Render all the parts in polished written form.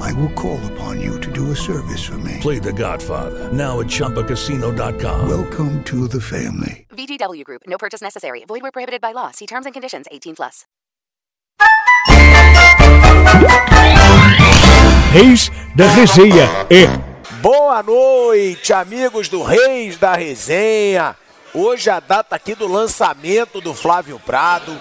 I will call upon you to do a service for me. Play The Godfather, now at ChumbaCasino.com. Welcome to the family. VGW Group, no purchase necessary. Void where prohibited by law. See terms and conditions 18+. Reis da Resenha e... Boa noite, amigos do Reis da Resenha. Hoje a data aqui do lançamento do Flávio Prado.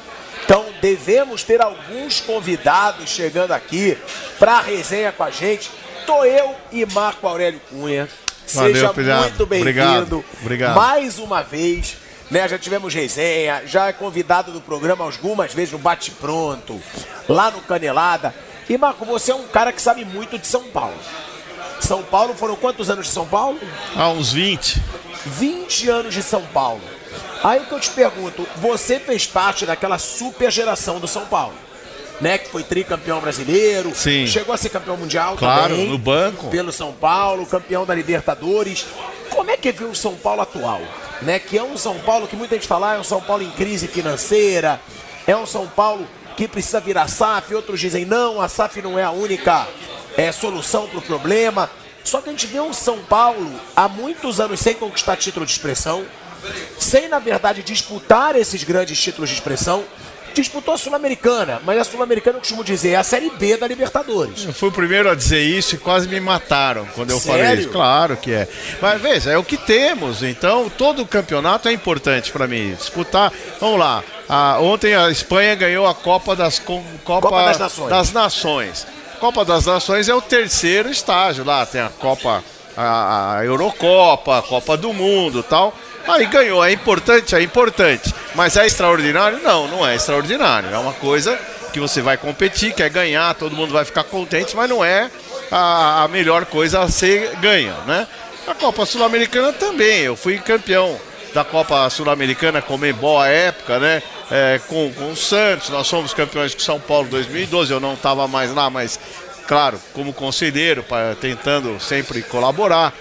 Então devemos ter alguns convidados chegando aqui para a resenha com a gente. Tô eu e Marco Aurélio Cunha. Seja muito bem-vindo. Obrigado. Mais uma vez, né? Já tivemos resenha, já é convidado do programa algumas vezes no Bate Pronto, lá no Canelada. E Marco, você é um cara que sabe muito de São Paulo. São Paulo, foram quantos anos de São Paulo? Ah, uns 20. 20 anos de São Paulo. Aí o que eu te pergunto, você fez parte daquela super geração do São Paulo, né? Que foi tricampeão brasileiro. Sim. Chegou a ser campeão mundial, claro, também. Claro, no banco. Pelo São Paulo, campeão da Libertadores. Como é que viu o São Paulo atual? Né? Que é um São Paulo que muita gente fala, é um São Paulo em crise financeira, é um São Paulo que precisa virar SAF. Outros dizem, não, a SAF não é a única solução para o problema. Só que a gente vê um São Paulo há muitos anos sem conquistar título de expressão, sem, na verdade, disputar esses grandes títulos de expressão. Disputou a Sul-Americana, mas a Sul-Americana, eu costumo dizer, é a Série B da Libertadores. Eu fui o primeiro a dizer isso e quase me mataram quando eu falei isso. Claro que é. Mas veja, é o que temos. Então, todo campeonato é importante para mim. Disputar, vamos lá. Ontem a Espanha ganhou a Copa das Nações. Copa das Nações é o terceiro estágio lá. Tem a Copa, a Eurocopa, a Copa do Mundo e tal. Aí ganhou, é importante, mas é extraordinário? Não é extraordinário, é uma coisa que você vai competir, quer ganhar, todo mundo vai ficar contente, mas não é a melhor coisa a ser ganha, né? A Copa Sul-Americana também, eu fui campeão da Copa Sul-Americana, Comembol à época, né? Com o Santos, nós fomos campeões com São Paulo em 2012, eu não estava mais lá, mas claro, como conselheiro, tentando sempre colaborar.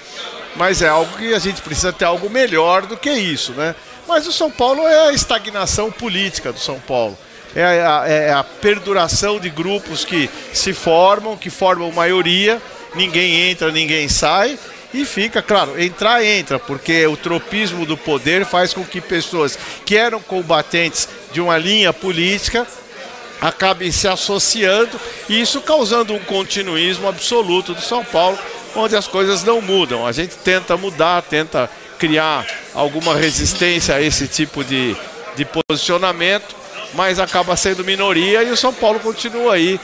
Mas é algo que a gente precisa ter algo melhor do que isso, né? Mas o São Paulo é a estagnação política do São Paulo. É a perduração de grupos que se formam, que formam maioria. Ninguém entra, ninguém sai. E fica, claro, entra, porque o tropismo do poder faz com que pessoas que eram combatentes de uma linha política acabem se associando. E isso causando um continuismo absoluto do São Paulo, onde as coisas não mudam. A gente tenta mudar, tenta criar alguma resistência a esse tipo de posicionamento, mas acaba sendo minoria e o São Paulo continua aí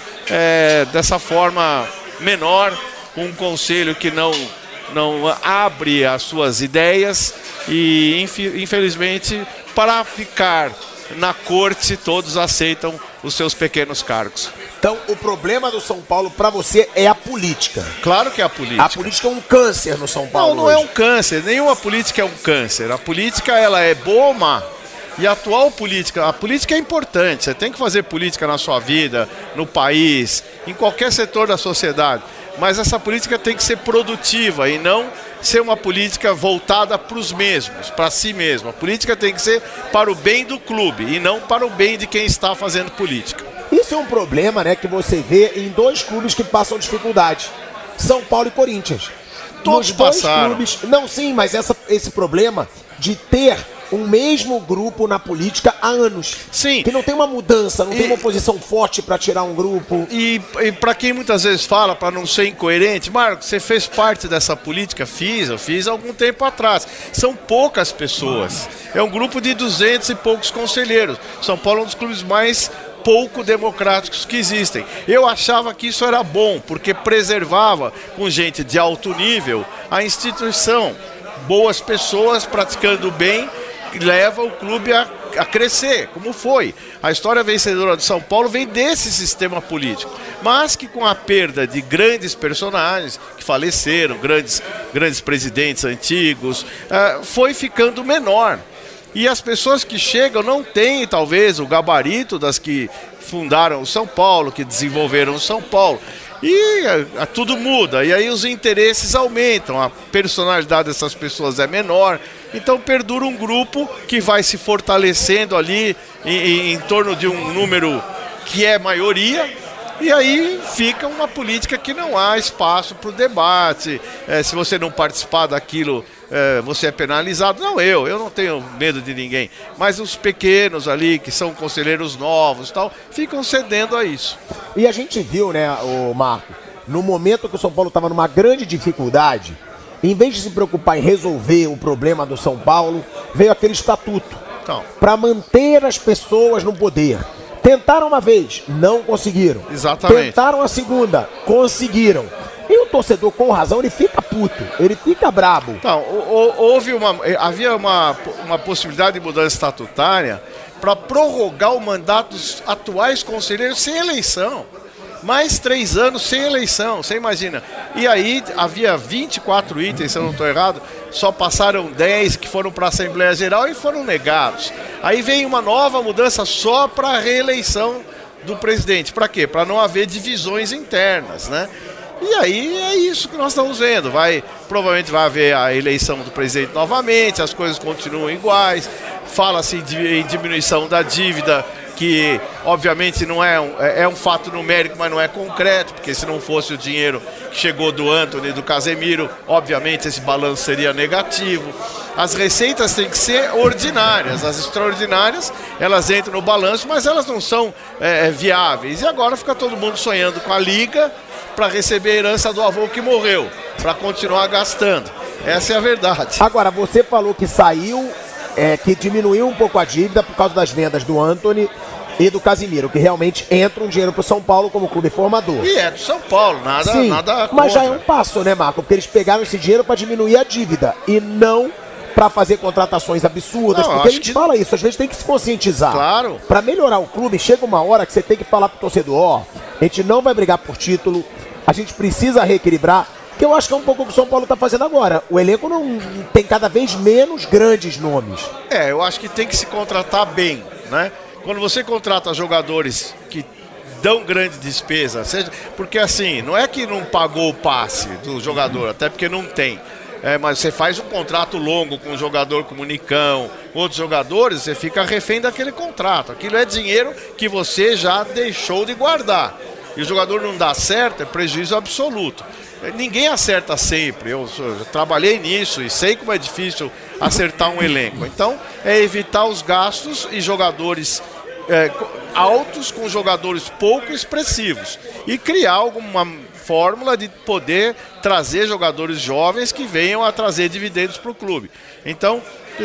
dessa forma menor, com um conselho que não abre as suas ideias e, infelizmente, para ficar na corte, todos aceitam os seus pequenos cargos. Então, o problema do São Paulo para você é a política. Claro que é a política. A política é um câncer no São Paulo. Não, hoje. É um câncer. Nenhuma política é um câncer. A política, ela é boa ou má. E a atual política, a política é importante. Você tem que fazer política na sua vida, no país, em qualquer setor da sociedade. Mas essa política tem que ser produtiva e não ser uma política voltada para os mesmos, para si mesmo. A política tem que ser para o bem do clube e não para o bem de quem está fazendo política. Isso é um problema, né, que você vê em dois clubes que passam dificuldade, São Paulo e Corinthians. Todos passaram. Clubes, não, sim, mas esse problema de ter o mesmo grupo na política há anos. Sim. Que não tem uma mudança, não tem uma posição forte para tirar um grupo. E para quem muitas vezes fala, para não ser incoerente, Marco, você fez parte dessa política? Fiz, eu fiz há algum tempo atrás. São poucas pessoas. É um grupo de 200 e poucos conselheiros. São Paulo é um dos clubes mais pouco democráticos que existem. Eu achava que isso era bom, porque preservava com gente de alto nível a instituição. Boas pessoas praticando bem leva o clube a crescer, como foi. A história vencedora de São Paulo vem desse sistema político, mas que com a perda de grandes personagens que faleceram, grandes presidentes antigos, foi ficando menor. E as pessoas que chegam não têm, talvez, o gabarito das que fundaram o São Paulo, que desenvolveram o São Paulo. E tudo muda, e aí os interesses aumentam, a personalidade dessas pessoas é menor. Então perdura um grupo que vai se fortalecendo ali em torno de um número que é maioria. E aí fica uma política que não há espaço para o debate. Se você não participar daquilo, você é penalizado. Não, eu não tenho medo de ninguém. Mas os pequenos ali, que são conselheiros novos e tal, ficam cedendo a isso. E a gente viu, né, o Marco, no momento que o São Paulo estava numa grande dificuldade, em vez de se preocupar em resolver o problema do São Paulo, veio aquele estatuto para manter as pessoas no poder. Tentaram uma vez, não conseguiram. Exatamente. Tentaram a segunda, conseguiram. E o torcedor, com razão, ele fica puto, ele fica brabo. Então, havia uma possibilidade de mudança estatutária para prorrogar o mandato dos atuais conselheiros sem eleição. Mais 3 anos sem eleição, você imagina. E aí havia 24 itens, se eu não estou errado, só passaram 10 que foram para a Assembleia Geral e foram negados. Aí vem uma nova mudança só para a reeleição do presidente. Para quê? Para não haver divisões internas, né? E aí é isso que nós estamos vendo. Provavelmente vai haver a eleição do presidente novamente, as coisas continuam iguais, fala-se em diminuição da dívida, que obviamente não é um fato numérico, mas não é concreto, porque se não fosse o dinheiro que chegou do Antony e do Casemiro, obviamente esse balanço seria negativo. As receitas têm que ser ordinárias, as extraordinárias elas entram no balanço, mas elas não são viáveis. E agora fica todo mundo sonhando com a Liga para receber a herança do avô que morreu, para continuar gastando. Essa é a verdade. Agora, você falou que saiu, que diminuiu um pouco a dívida por causa das vendas do Antony e do Casimiro, que realmente entra um dinheiro pro São Paulo como clube formador. E é do São Paulo, nada contra. Mas já é um passo, né, Marco? Porque eles pegaram esse dinheiro para diminuir a dívida e não para fazer contratações absurdas, porque a gente fala isso, às vezes tem que se conscientizar. Claro. Para melhorar o clube, chega uma hora que você tem que falar pro torcedor, a gente não vai brigar por título, a gente precisa reequilibrar, que eu acho que é um pouco o que o São Paulo está fazendo agora. O elenco não tem cada vez menos grandes nomes. Eu acho que tem que se contratar bem, né? Quando você contrata jogadores que dão grande despesa, porque assim, não é que não pagou o passe do jogador, até porque não tem. Mas você faz um contrato longo com um jogador como o Nicão, outros jogadores, você fica refém daquele contrato. Aquilo é dinheiro que você já deixou de guardar. E o jogador não dá certo, é prejuízo absoluto. Ninguém acerta sempre, eu trabalhei nisso e sei como é difícil acertar um elenco. Então, é evitar os gastos e jogadores altos com jogadores pouco expressivos. E criar alguma fórmula de poder trazer jogadores jovens que venham a trazer dividendos para o clube. Então,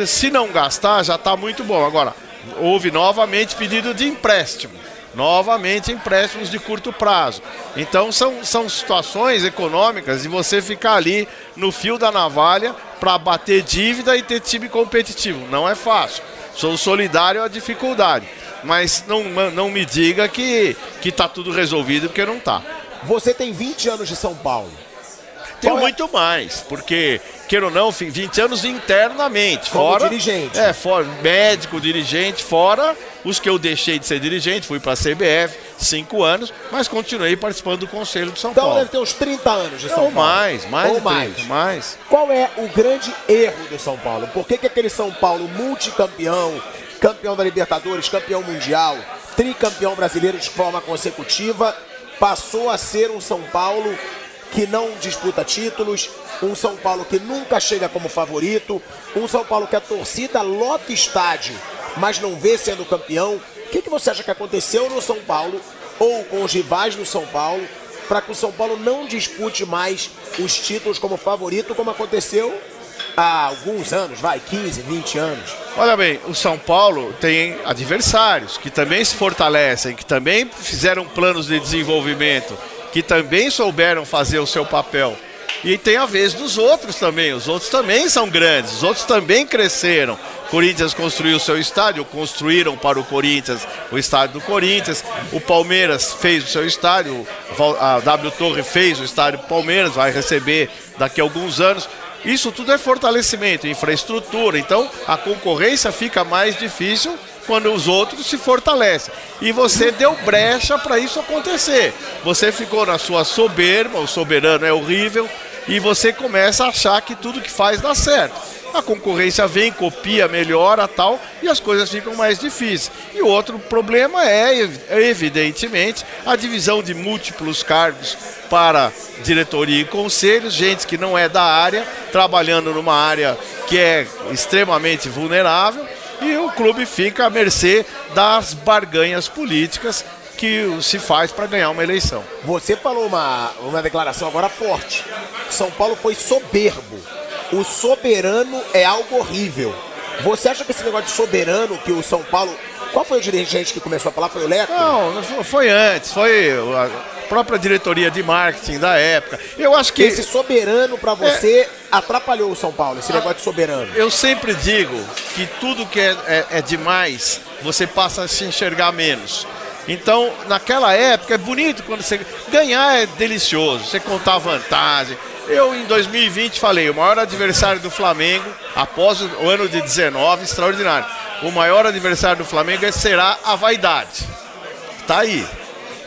se não gastar, já está muito bom. Agora, houve novamente pedido de empréstimo. Novamente empréstimos de curto prazo. Então são situações econômicas de você ficar ali no fio da navalha para bater dívida e ter time competitivo. Não é fácil. Sou solidário à dificuldade. Mas não me diga que está tudo resolvido, porque não está. Você tem 20 anos de São Paulo. Tenho muito mais, porque, queira ou não, 20 anos internamente. Como fora dirigente. Fora médico, dirigente, fora os que eu deixei de ser dirigente, fui para a CBF, 5 anos, mas continuei participando do Conselho de São Paulo. Então deve ter uns 30 anos de São Paulo. Ou mais. Qual é o grande erro do São Paulo? Por que aquele São Paulo multicampeão, campeão da Libertadores, campeão mundial, tricampeão brasileiro de forma consecutiva, passou a ser um São Paulo que não disputa títulos, um São Paulo que nunca chega como favorito, um São Paulo que a torcida lota estádio, mas não vê sendo campeão. O que você acha que aconteceu no São Paulo, ou com os rivais do São Paulo, para que o São Paulo não dispute mais os títulos como favorito, como aconteceu há alguns anos, 15, 20 anos? Olha bem, o São Paulo tem adversários que também se fortalecem, que também fizeram planos de desenvolvimento, que também souberam fazer o seu papel. E tem a vez dos outros também, os outros também são grandes, os outros também cresceram. O Corinthians construiu o seu estádio, construíram para o Corinthians o estádio do Corinthians, o Palmeiras fez o seu estádio, a W Torre fez o estádio do Palmeiras, vai receber daqui a alguns anos. Isso tudo é fortalecimento, infraestrutura, então a concorrência fica mais difícil quando os outros se fortalecem. E você deu brecha para isso acontecer. Você ficou na sua soberba, o soberano é horrível, e você começa a achar que tudo que faz dá certo. A concorrência vem, copia, melhora, tal, e as coisas ficam mais difíceis. E o outro problema é, evidentemente, a divisão de múltiplos cargos para diretoria e conselhos, gente que não é da área, trabalhando numa área que é extremamente vulnerável, e o clube fica à mercê das barganhas políticas que se faz para ganhar uma eleição. Você falou uma declaração agora forte. São Paulo foi soberbo. O soberano é algo horrível. Você acha que esse negócio de soberano que o São Paulo... Qual foi o dirigente que começou a falar? Foi o Leco? Não, foi antes. Foi a própria diretoria de marketing da época. Eu acho que... Esse soberano para você atrapalhou o São Paulo, esse negócio de soberano. Eu sempre digo que tudo que é demais, você passa a se enxergar menos. Então, naquela época, é bonito quando você... Ganhar é delicioso, você contar vantagem. Eu, em 2020, falei, o maior adversário do Flamengo, após o ano de 19, extraordinário. O maior adversário do Flamengo será a vaidade. Tá aí.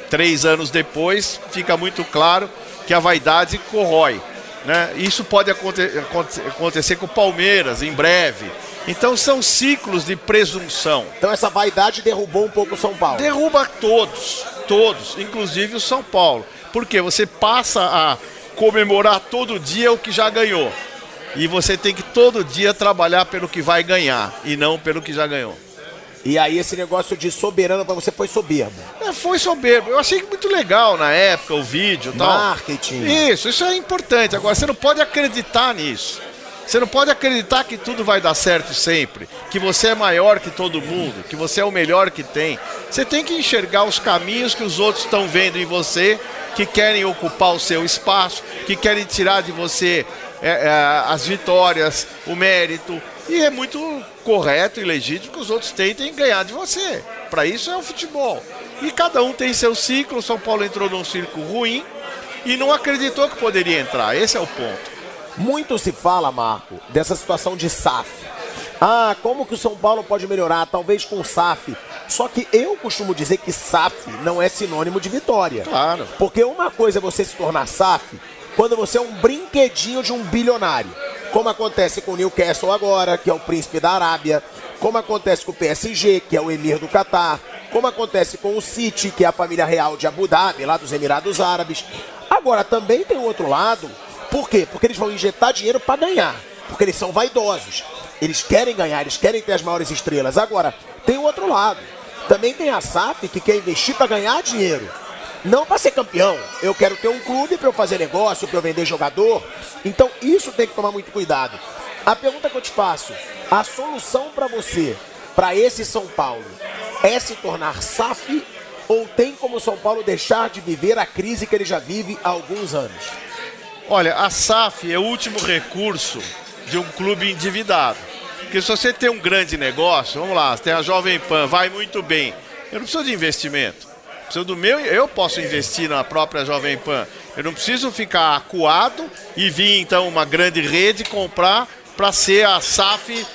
3 anos depois, fica muito claro que a vaidade corrói, né? Isso pode acontecer com o Palmeiras em breve. Então são ciclos de presunção. Então essa vaidade derrubou um pouco o São Paulo. Derruba todos, inclusive o São Paulo. Porque você passa a comemorar todo dia o que já ganhou. E você tem que todo dia trabalhar pelo que vai ganhar e não pelo que já ganhou. E aí esse negócio de soberano pra você foi soberbo. Foi soberbo. Eu achei muito legal na época o vídeo e tal. Marketing. Isso é importante. Agora você não pode acreditar nisso. Você não pode acreditar que tudo vai dar certo sempre, que você é maior que todo mundo, que você é o melhor que tem. Você tem que enxergar os caminhos que os outros estão vendo em você, que querem ocupar o seu espaço, que querem tirar de você as vitórias, o mérito. E é muito correto e legítimo que os outros tentem ganhar de você. Para isso é o futebol. E cada um tem seu ciclo. O São Paulo entrou num círculo ruim e não acreditou que poderia entrar. Esse é o ponto. Muito se fala, Marco, dessa situação de SAF. Ah, como que o São Paulo pode melhorar? Talvez com SAF. Só que eu costumo dizer que SAF não é sinônimo de vitória. Claro. Porque uma coisa é você se tornar SAF quando você é um brinquedinho de um bilionário. Como acontece com o Newcastle agora, que é o príncipe da Arábia. Como acontece com o PSG, que é o emir do Catar. Como acontece com o City, que é a família real de Abu Dhabi, lá dos Emirados Árabes. Agora, também tem o outro lado... Por quê? Porque eles vão injetar dinheiro para ganhar. Porque eles são vaidosos. Eles querem ganhar, eles querem ter as maiores estrelas. Agora, tem o outro lado. Também tem a SAF que quer investir para ganhar dinheiro. Não para ser campeão. Eu quero ter um clube para eu fazer negócio, para eu vender jogador. Então, isso tem que tomar muito cuidado. A pergunta que eu te faço, a solução para você, para esse São Paulo, é se tornar SAF ou tem como o São Paulo deixar de viver a crise que ele já vive há alguns anos? Olha, a SAF é o último recurso de um clube endividado. Porque se você tem um grande negócio, vamos lá, tem a Jovem Pan, vai muito bem. Eu não preciso de investimento. Preciso do meu, eu posso investir na própria Jovem Pan. Eu não preciso ficar acuado e vir, então, uma grande rede comprar para ser a SAF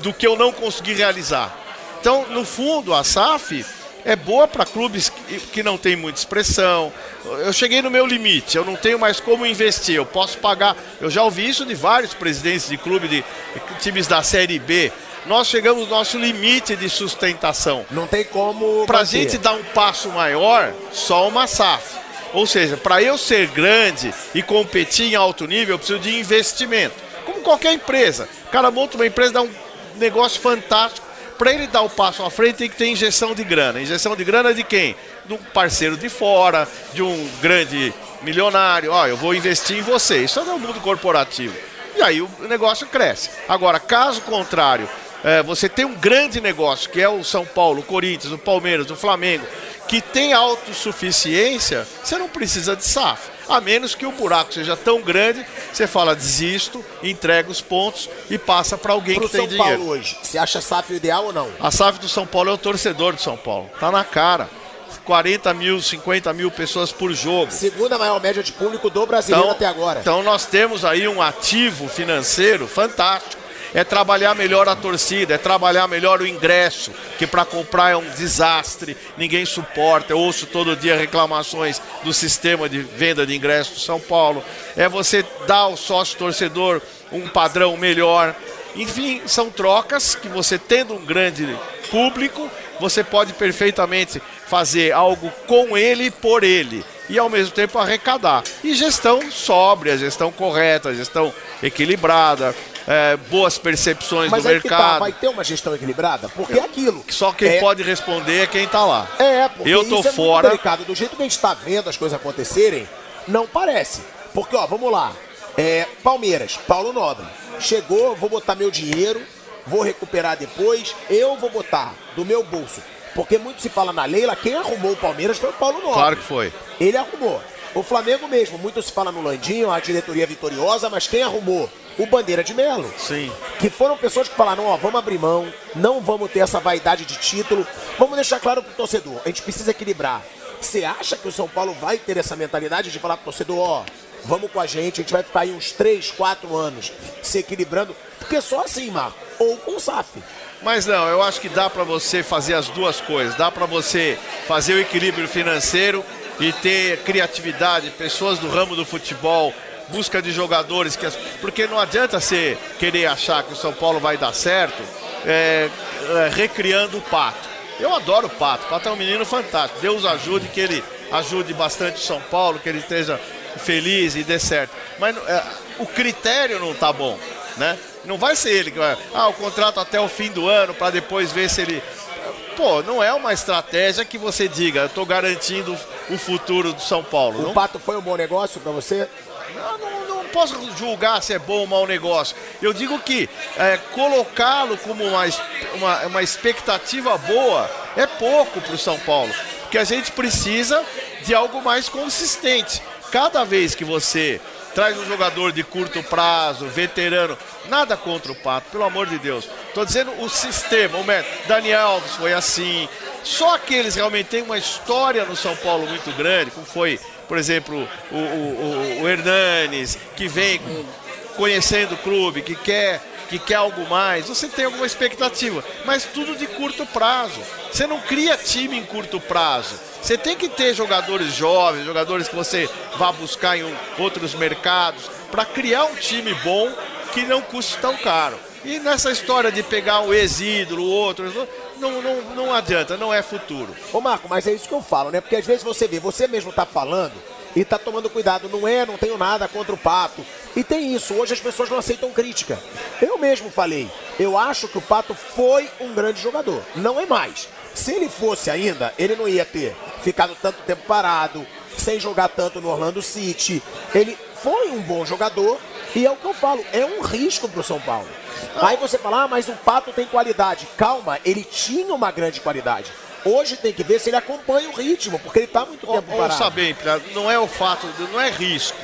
do que eu não consegui realizar. Então, no fundo, a SAF... é boa para clubes que não tem muita expressão. Eu cheguei no meu limite, eu não tenho mais como investir, eu posso pagar. Eu já ouvi isso de vários presidentes de clube, de times da Série B. Nós chegamos ao nosso limite de sustentação. Não tem como... Para a gente dar um passo maior, só uma SAF. Ou seja, para eu ser grande e competir em alto nível, eu preciso de investimento. Como qualquer empresa. O cara monta uma empresa, dá um negócio fantástico. Para ele dar o passo à frente, tem que ter injeção de grana. Injeção de grana de quem? De um parceiro de fora, de um grande milionário. Ó, eu vou investir em você. Isso é no mundo corporativo. E aí o negócio cresce. Agora, caso contrário, você tem um grande negócio, que é o São Paulo, o Corinthians, o Palmeiras, o Flamengo, que tem autossuficiência, você não precisa de SAF. A menos que o buraco seja tão grande, você fala, desisto, entrega os pontos e passa para alguém que tem dinheiro. Pro São Paulo hoje, você acha a SAF ideal ou não? A SAF do São Paulo é o torcedor do São Paulo. Tá na cara. 40 mil, 50 mil pessoas por jogo. Segunda maior média de público do brasileiro até agora. Então nós temos aí um ativo financeiro fantástico. É trabalhar melhor a torcida, é trabalhar melhor o ingresso, que para comprar é um desastre, ninguém suporta. Eu ouço todo dia reclamações do sistema de venda de ingressos do São Paulo. É você dar ao sócio-torcedor um padrão melhor. Enfim, são trocas que você, tendo um grande público, você pode perfeitamente fazer algo com ele e por ele. E ao mesmo tempo arrecadar. E gestão sóbria, gestão correta, gestão equilibrada. Boas percepções do mercado. Mas vai ter uma gestão equilibrada? Porque é aquilo. Só quem pode responder é quem está lá. Porque eu tô fora. Muito delicado. Do jeito que a gente está vendo as coisas acontecerem, não parece. Porque, ó, vamos lá. Palmeiras, Paulo Nobre. Chegou, vou botar meu dinheiro, vou recuperar depois, eu vou botar do meu bolso. Porque muito se fala na Leila, quem arrumou o Palmeiras foi o Paulo Nobre. Claro que foi. Ele arrumou. O Flamengo mesmo, muito se fala no Landinho, a diretoria vitoriosa, mas quem arrumou? O Bandeira de Melo. Sim. Que foram pessoas que falaram, ó, vamos abrir mão, não vamos ter essa vaidade de título, vamos deixar claro pro torcedor, a gente precisa equilibrar. Você acha que o São Paulo vai ter essa mentalidade de falar pro torcedor, ó, vamos com a gente vai ficar aí uns 3, 4 anos se equilibrando, porque só assim, Marco, ou com o SAF. Mas não, eu acho que dá pra você fazer as duas coisas, dá pra você fazer o equilíbrio financeiro e ter criatividade, pessoas do ramo do futebol, busca de jogadores, porque não adianta você querer achar que o São Paulo vai dar certo recriando o Pato. Eu adoro o Pato, é um menino fantástico. Deus ajude, que ele ajude bastante o São Paulo, que ele esteja feliz e dê certo. Mas o critério não tá bom, né? Não vai ser ele que vai... Ah, o contrato até o fim do ano para depois ver se ele... Pô, não é uma estratégia que você diga, eu tô garantindo o futuro do São Paulo. O Pato foi um bom negócio para você? Não posso julgar se é bom ou mau negócio. Eu digo que colocá-lo como uma expectativa boa é pouco para o São Paulo. Porque a gente precisa de algo mais consistente. Cada vez que você traz um jogador de curto prazo, veterano, nada contra o Pato, pelo amor de Deus. Estou dizendo o sistema, o método. Daniel Alves foi assim. Só aqueles realmente têm uma história no São Paulo muito grande, como foi... Por exemplo, o Hernanes, que vem conhecendo o clube, que quer algo mais. Você tem alguma expectativa, mas tudo de curto prazo. Você não cria time em curto prazo. Você tem que ter jogadores jovens, jogadores que você vá buscar em outros mercados, para criar um time bom que não custe tão caro. E nessa história de pegar um ex-ídolo, outro... Não adianta, não é futuro. Ô Marco, mas é isso que eu falo, né? Porque às vezes você vê, você mesmo tá falando e tá tomando cuidado. Não tenho nada contra o Pato. E tem isso, hoje as pessoas não aceitam crítica. Eu mesmo falei, eu acho que o Pato foi um grande jogador. Não é mais. Se ele fosse ainda, ele não ia ter ficado tanto tempo parado, sem jogar tanto no Orlando City. Ele foi um bom jogador e é o que eu falo, é um risco pro São Paulo. Aí você fala, ah, mas o Pato tem qualidade. Calma, ele tinha uma grande qualidade. Hoje tem que ver se ele acompanha o ritmo, porque ele está muito tempo parado. Vamos saber, não é o fato, não é risco.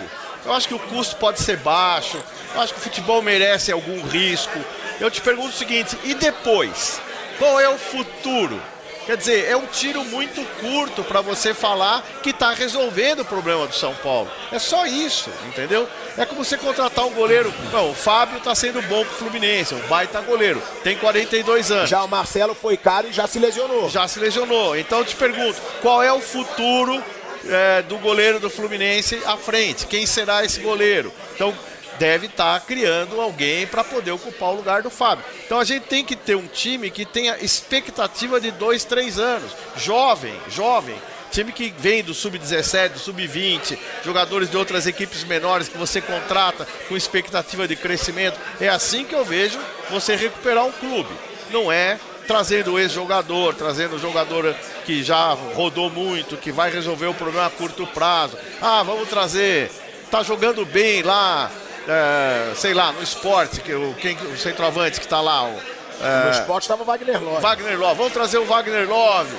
Eu acho que o custo pode ser baixo, eu acho que o futebol merece algum risco. Eu te pergunto o seguinte, e depois? Qual é o futuro? Quer dizer, é um tiro muito curto para você falar que está resolvendo o problema do São Paulo. É só isso, entendeu? É como você contratar um goleiro. Não, o Fábio está sendo bom pro Fluminense, um baita goleiro. Tem 42 anos. Já o Marcelo foi caro e já se lesionou. Então eu te pergunto, qual é o futuro do goleiro do Fluminense à frente? Quem será esse goleiro? Então... deve estar criando alguém para poder ocupar o lugar do Fábio. Então a gente tem que ter um time que tenha expectativa de 2, 3 anos. Jovem, time que vem do sub-17, do sub-20, jogadores de outras equipes menores que você contrata com expectativa de crescimento. É assim que eu vejo você recuperar um clube. Não é trazendo o ex-jogador, trazendo o jogador que já rodou muito, que vai resolver o problema a curto prazo. Ah, vamos trazer, tá jogando bem lá, sei lá, no esporte, que o centroavante que tá lá. No esporte estava o Wagner Love. Wagner Love, vamos trazer o Wagner Love.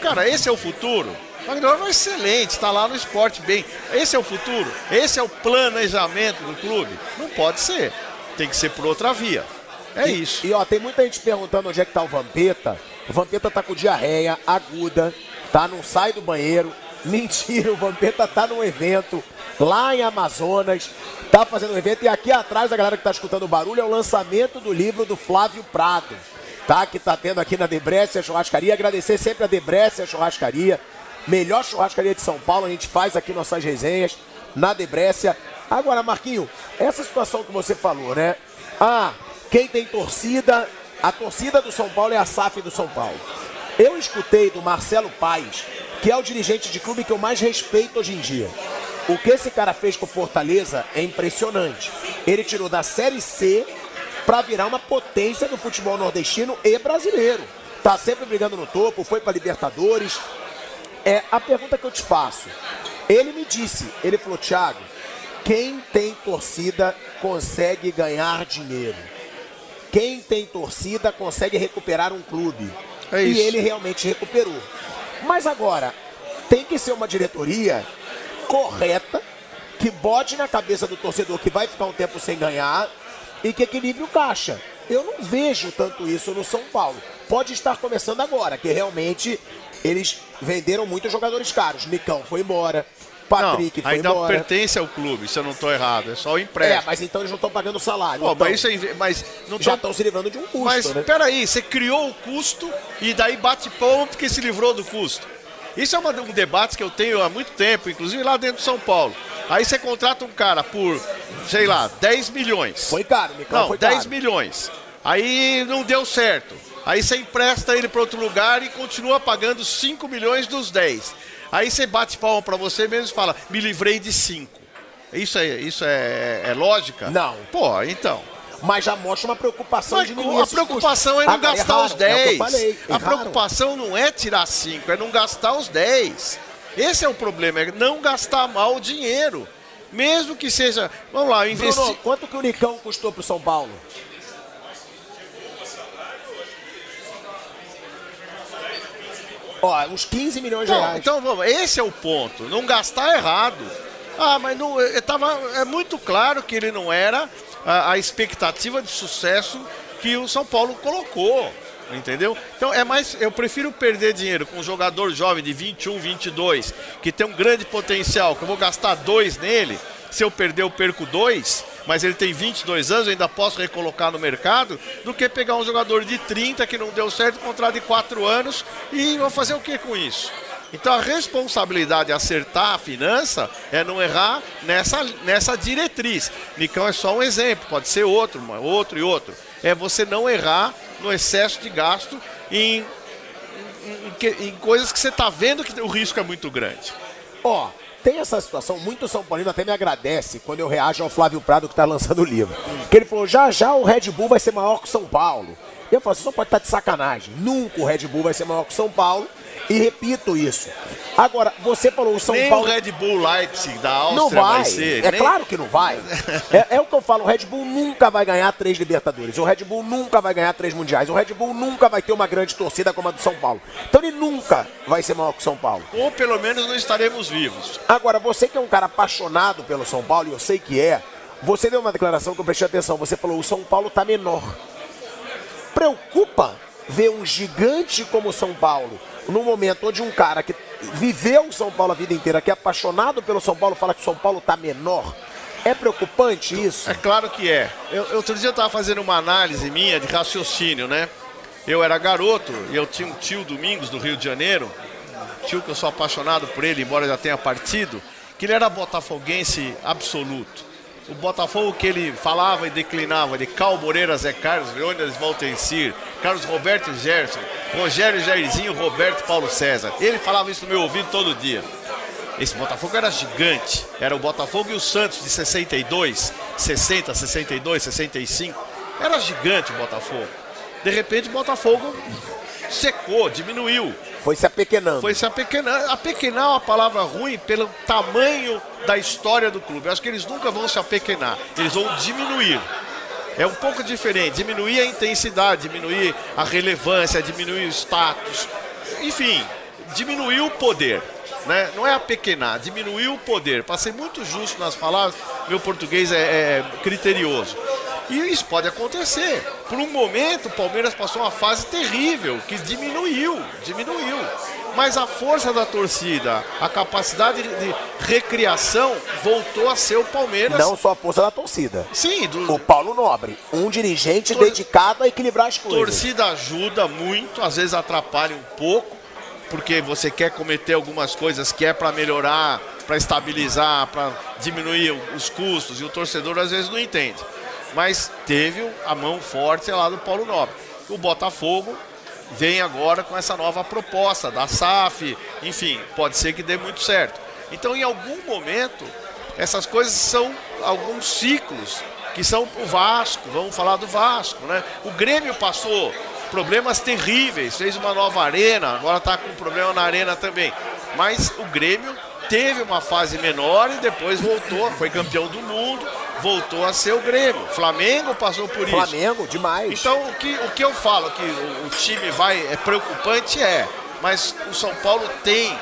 Cara, esse é o futuro. O Wagner Love é excelente, está lá no esporte bem. Esse é o futuro, esse é o planejamento do clube. Não pode ser, tem que ser por outra via. É isso. E ó, tem muita gente perguntando onde é que tá o Vampeta. O Vampeta tá com diarreia aguda, tá? Não sai do banheiro. Mentira, o Vampeta tá num evento lá em Amazonas, tá fazendo um evento. E aqui atrás, a galera que tá escutando o barulho, é o lançamento do livro do Flávio Prado, tá? Que tá tendo aqui na Debrécia Churrascaria. Agradecer sempre a Debrécia Churrascaria, melhor churrascaria de São Paulo. A gente faz aqui nossas resenhas na Debrécia. Agora, Marquinho, essa situação que você falou, né? Ah, quem tem torcida, a torcida do São Paulo é a SAF do São Paulo. Eu escutei do Marcelo Paes, que é o dirigente de clube que eu mais respeito hoje em dia. O que esse cara fez com o Fortaleza é impressionante. Ele tirou da Série C para virar uma potência do futebol nordestino e brasileiro. Tá sempre brigando no topo, foi para Libertadores. É a pergunta que eu te faço. Ele me disse, ele falou, Thiago, quem tem torcida consegue ganhar dinheiro. Quem tem torcida consegue recuperar um clube. É isso. E ele realmente recuperou. Mas agora, tem que ser uma diretoria correta, que bote na cabeça do torcedor que vai ficar um tempo sem ganhar e que equilibre o caixa. Eu não vejo tanto isso no São Paulo. Pode estar começando agora, que realmente eles venderam muitos jogadores caros. Nicão foi embora. Patrick não, foi ainda embora. Pertence ao clube, se eu não estou errado, é só o empréstimo. É, mas então eles não estão pagando salário. Pô, então, mas isso é, mas não já estão se livrando de um custo. Mas peraí, você criou o custo e daí bate palma porque se livrou do custo. Isso é um debate que eu tenho há muito tempo, inclusive lá dentro de São Paulo. Aí você contrata um cara por, sei lá, 10 milhões. Foi caro, Nicão, não, foi caro. 10 milhões. Aí não deu certo. Aí você empresta ele para outro lugar e continua pagando 5 milhões dos 10. Aí você bate palma pra você mesmo e fala, me livrei de 5. Isso é lógica? Não. Pô, então. Mas já mostra uma preocupação. Mas, de a preocupação custos. É não gastar os 10. É o que eu falei, a preocupação não é tirar 5, é não gastar os 10. Esse é o problema, é não gastar mal o dinheiro. Mesmo que seja, vamos lá, investir... Bruno, quanto que o Nicão custou pro São Paulo? Ó, uns 15 milhões de reais. Então vamos, esse é o ponto, não gastar errado. Ah, mas não, é muito claro que ele não era a expectativa de sucesso que o São Paulo colocou, entendeu? Então é mais, eu prefiro perder dinheiro com um jogador jovem de 21, 22, que tem um grande potencial, que eu vou gastar 2 nele, se eu perder eu perco 2, mas ele tem 22 anos, eu ainda posso recolocar no mercado, do que pegar um jogador de 30 que não deu certo, contrato de 4 anos, e vou fazer o que com isso? Então a responsabilidade de acertar a finança é não errar nessa diretriz. Nicão é só um exemplo, pode ser outro e outro. É você não errar no excesso de gasto em coisas que você está vendo que o risco é muito grande. Ó... Tem essa situação, muito São Paulino até me agradece quando eu reajo ao Flávio Prado, que tá lançando o livro. Que ele falou, já já o Red Bull vai ser maior que o São Paulo. E eu falo, você só pode estar de sacanagem. Nunca o Red Bull vai ser maior que o São Paulo. E repito isso. Agora, você falou, o São Nem Paulo... Nem o Red Bull Leipzig da Áustria não vai ser. É nem... claro que não vai. É o que eu falo, o Red Bull nunca vai ganhar 3 Libertadores. O Red Bull nunca vai ganhar 3 Mundiais. O Red Bull nunca vai ter uma grande torcida como a do São Paulo. Então ele nunca vai ser maior que o São Paulo. Ou pelo menos não estaremos vivos. Agora, você que é um cara apaixonado pelo São Paulo, e eu sei que é, você deu uma declaração que eu prestei atenção. Você falou, o São Paulo tá menor. Preocupa ver um gigante como o São Paulo, no momento onde um cara que viveu o São Paulo a vida inteira, que é apaixonado pelo São Paulo, fala que o São Paulo está menor. É preocupante isso? É claro que é. Outro dia eu estava fazendo uma análise minha de raciocínio, né? Eu era garoto e eu tinha um tio Domingos do Rio de Janeiro, tio que eu sou apaixonado por ele, embora já tenha partido, que ele era botafoguense absoluto. O Botafogo que ele falava e declinava de Cal Moreira, Zé Carlos, Leônidas Valtencir, Carlos Roberto e Gerson. Rogério, Jairzinho, Roberto, Paulo César. Ele falava isso no meu ouvido todo dia. Esse Botafogo era gigante. Era o Botafogo e o Santos de 62, 60, 62, 65. Era gigante o Botafogo. De repente o Botafogo secou, diminuiu. Foi se apequenando. Foi se apequenando. Apequenar é uma palavra ruim pelo tamanho da história do clube. Eu acho que eles nunca vão se apequenar. Eles vão diminuir. É um pouco diferente. Diminuir a intensidade, diminuir a relevância, diminuir o status. Enfim, diminuir o poder. Né? Não é apequenar, diminuir o poder. Para ser muito justo nas palavras, meu português é criterioso. E isso pode acontecer. Por um momento, o Palmeiras passou uma fase terrível, que diminuiu. Mas a força da torcida, a capacidade de recriação voltou a ser o Palmeiras. Não só a força da torcida. Sim. O Paulo Nobre, um dirigente dedicado a equilibrar as coisas. Torcida ajuda muito, às vezes atrapalha um pouco, porque você quer cometer algumas coisas que é para melhorar, para estabilizar, para diminuir os custos, e o torcedor às vezes não entende. Mas teve a mão forte lá do Paulo Nobre. O Botafogo vem agora com essa nova proposta da SAF, enfim, pode ser que dê muito certo. Então, em algum momento, essas coisas são alguns ciclos que são o Vasco, vamos falar do Vasco, né? O Grêmio passou problemas terríveis, fez uma nova arena, agora está com problema na arena também. Mas o Grêmio teve uma fase menor e depois voltou, foi campeão do mundo, voltou a ser o Grêmio. Flamengo passou por isso. Flamengo, demais. Então, o que eu falo que o time vai, é preocupante, mas o São Paulo tem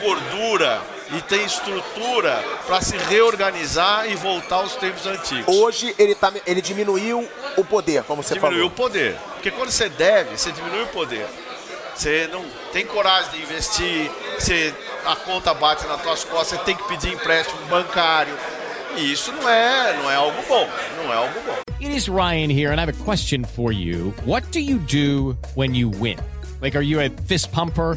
gordura e tem estrutura para se reorganizar e voltar aos tempos antigos. Hoje ele diminuiu o poder, como você falou. Diminuiu o poder. Porque quando você deve, você diminui o poder. Você não tem coragem de investir, a conta bate nas tuas costas, você tem que pedir empréstimo bancário. E isso não é algo bom, não é algo bom. It is Ryan here and I have a question for you. What do you do when you win? Like, are you a fist pumper?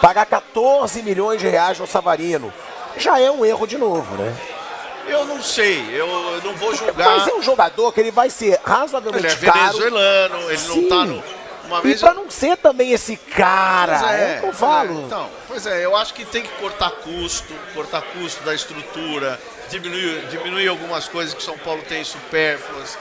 Pagar 14 milhões de reais no Savarino já é um erro de novo, né? Eu não sei, eu não vou julgar. Mas é um jogador que ele vai ser razoavelmente caro. Ele é venezuelano, ele sim. Não tá no... E pra não ser também esse cara, é o que eu falo. Então, pois é, eu acho que tem que cortar custo da estrutura, diminuir algumas coisas que São Paulo tem supérfluas.